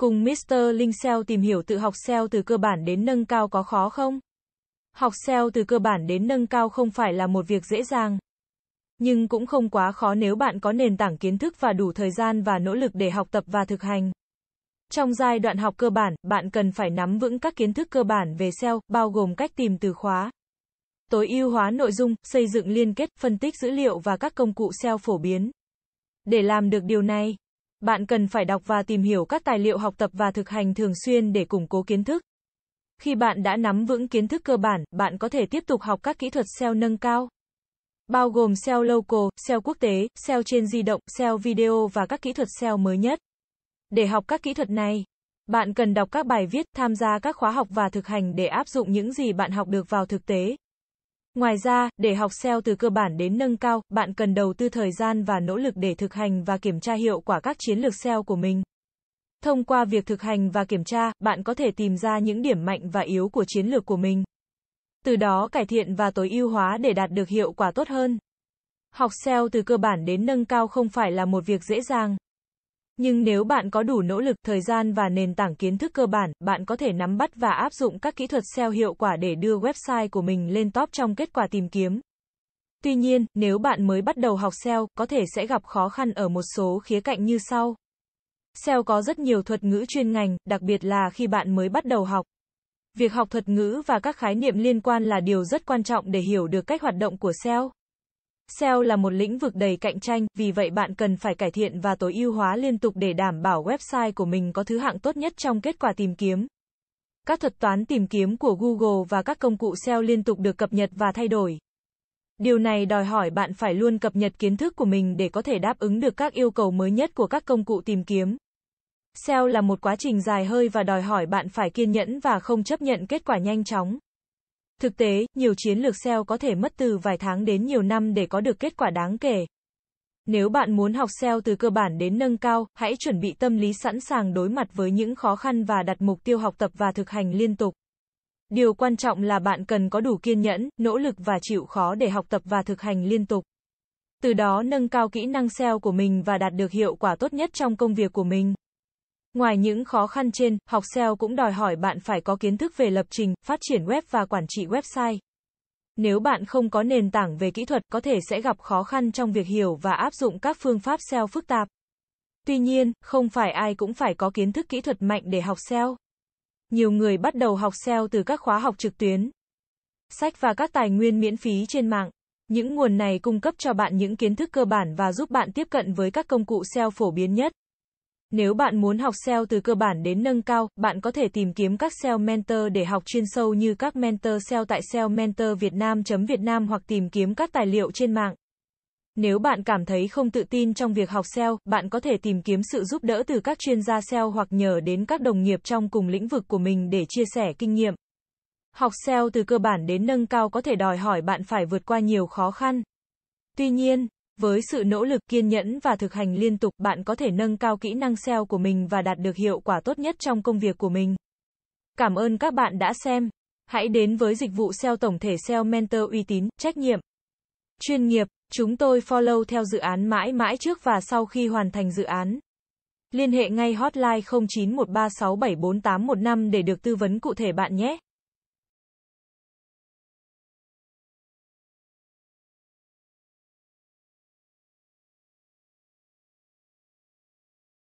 Cùng Mr. Linh SEO tìm hiểu tự học SEO từ cơ bản đến nâng cao có khó không? Học SEO từ cơ bản đến nâng cao không phải là một việc dễ dàng, nhưng cũng không quá khó nếu bạn có nền tảng kiến thức và đủ thời gian và nỗ lực để học tập và thực hành. Trong giai đoạn học cơ bản, bạn cần phải nắm vững các kiến thức cơ bản về SEO, bao gồm cách tìm từ khóa, tối ưu hóa nội dung, xây dựng liên kết, phân tích dữ liệu và các công cụ SEO phổ biến. Để làm được điều này, bạn cần phải đọc và tìm hiểu các tài liệu học tập và thực hành thường xuyên để củng cố kiến thức. Khi bạn đã nắm vững kiến thức cơ bản, bạn có thể tiếp tục học các kỹ thuật SEO nâng cao, bao gồm SEO local, SEO quốc tế, SEO trên di động, SEO video và các kỹ thuật SEO mới nhất. Để học các kỹ thuật này, bạn cần đọc các bài viết, tham gia các khóa học và thực hành để áp dụng những gì bạn học được vào thực tế. Ngoài ra, để học SEO từ cơ bản đến nâng cao, bạn cần đầu tư thời gian và nỗ lực để thực hành và kiểm tra hiệu quả các chiến lược SEO của mình. Thông qua việc thực hành và kiểm tra, bạn có thể tìm ra những điểm mạnh và yếu của chiến lược của mình. Từ đó cải thiện và tối ưu hóa để đạt được hiệu quả tốt hơn. Học SEO từ cơ bản đến nâng cao không phải là một việc dễ dàng. Nhưng nếu bạn có đủ nỗ lực, thời gian và nền tảng kiến thức cơ bản, bạn có thể nắm bắt và áp dụng các kỹ thuật SEO hiệu quả để đưa website của mình lên top trong kết quả tìm kiếm. Tuy nhiên, nếu bạn mới bắt đầu học SEO, có thể sẽ gặp khó khăn ở một số khía cạnh như sau. SEO có rất nhiều thuật ngữ chuyên ngành, đặc biệt là khi bạn mới bắt đầu học. Việc học thuật ngữ và các khái niệm liên quan là điều rất quan trọng để hiểu được cách hoạt động của SEO. SEO là một lĩnh vực đầy cạnh tranh, vì vậy bạn cần phải cải thiện và tối ưu hóa liên tục để đảm bảo website của mình có thứ hạng tốt nhất trong kết quả tìm kiếm. Các thuật toán tìm kiếm của Google và các công cụ SEO liên tục được cập nhật và thay đổi. Điều này đòi hỏi bạn phải luôn cập nhật kiến thức của mình để có thể đáp ứng được các yêu cầu mới nhất của các công cụ tìm kiếm. SEO là một quá trình dài hơi và đòi hỏi bạn phải kiên nhẫn và không chấp nhận kết quả nhanh chóng. Thực tế, nhiều chiến lược SEO có thể mất từ vài tháng đến nhiều năm để có được kết quả đáng kể. Nếu bạn muốn học SEO từ cơ bản đến nâng cao, hãy chuẩn bị tâm lý sẵn sàng đối mặt với những khó khăn và đặt mục tiêu học tập và thực hành liên tục. Điều quan trọng là bạn cần có đủ kiên nhẫn, nỗ lực và chịu khó để học tập và thực hành liên tục. Từ đó nâng cao kỹ năng SEO của mình và đạt được hiệu quả tốt nhất trong công việc của mình. Ngoài những khó khăn trên, học SEO cũng đòi hỏi bạn phải có kiến thức về lập trình, phát triển web và quản trị website. Nếu bạn không có nền tảng về kỹ thuật, có thể sẽ gặp khó khăn trong việc hiểu và áp dụng các phương pháp SEO phức tạp. Tuy nhiên, không phải ai cũng phải có kiến thức kỹ thuật mạnh để học SEO. Nhiều người bắt đầu học SEO từ các khóa học trực tuyến, sách và các tài nguyên miễn phí trên mạng. Những nguồn này cung cấp cho bạn những kiến thức cơ bản và giúp bạn tiếp cận với các công cụ SEO phổ biến nhất. Nếu bạn muốn học SEO từ cơ bản đến nâng cao, bạn có thể tìm kiếm các SEO Mentor để học chuyên sâu như các Mentor SEO tại seomentorvietnam.vn hoặc tìm kiếm các tài liệu trên mạng. Nếu bạn cảm thấy không tự tin trong việc học SEO, bạn có thể tìm kiếm sự giúp đỡ từ các chuyên gia SEO hoặc nhờ đến các đồng nghiệp trong cùng lĩnh vực của mình để chia sẻ kinh nghiệm. Học SEO từ cơ bản đến nâng cao có thể đòi hỏi bạn phải vượt qua nhiều khó khăn. Tuy nhiên, với sự nỗ lực, kiên nhẫn và thực hành liên tục, bạn có thể nâng cao kỹ năng SEO của mình và đạt được hiệu quả tốt nhất trong công việc của mình. Cảm ơn các bạn đã xem. Hãy đến với dịch vụ SEO tổng thể SEO Mentor uy tín, trách nhiệm, chuyên nghiệp. Chúng tôi follow theo dự án mãi mãi trước và sau khi hoàn thành dự án. Liên hệ ngay hotline 0913674815 để được tư vấn cụ thể bạn nhé.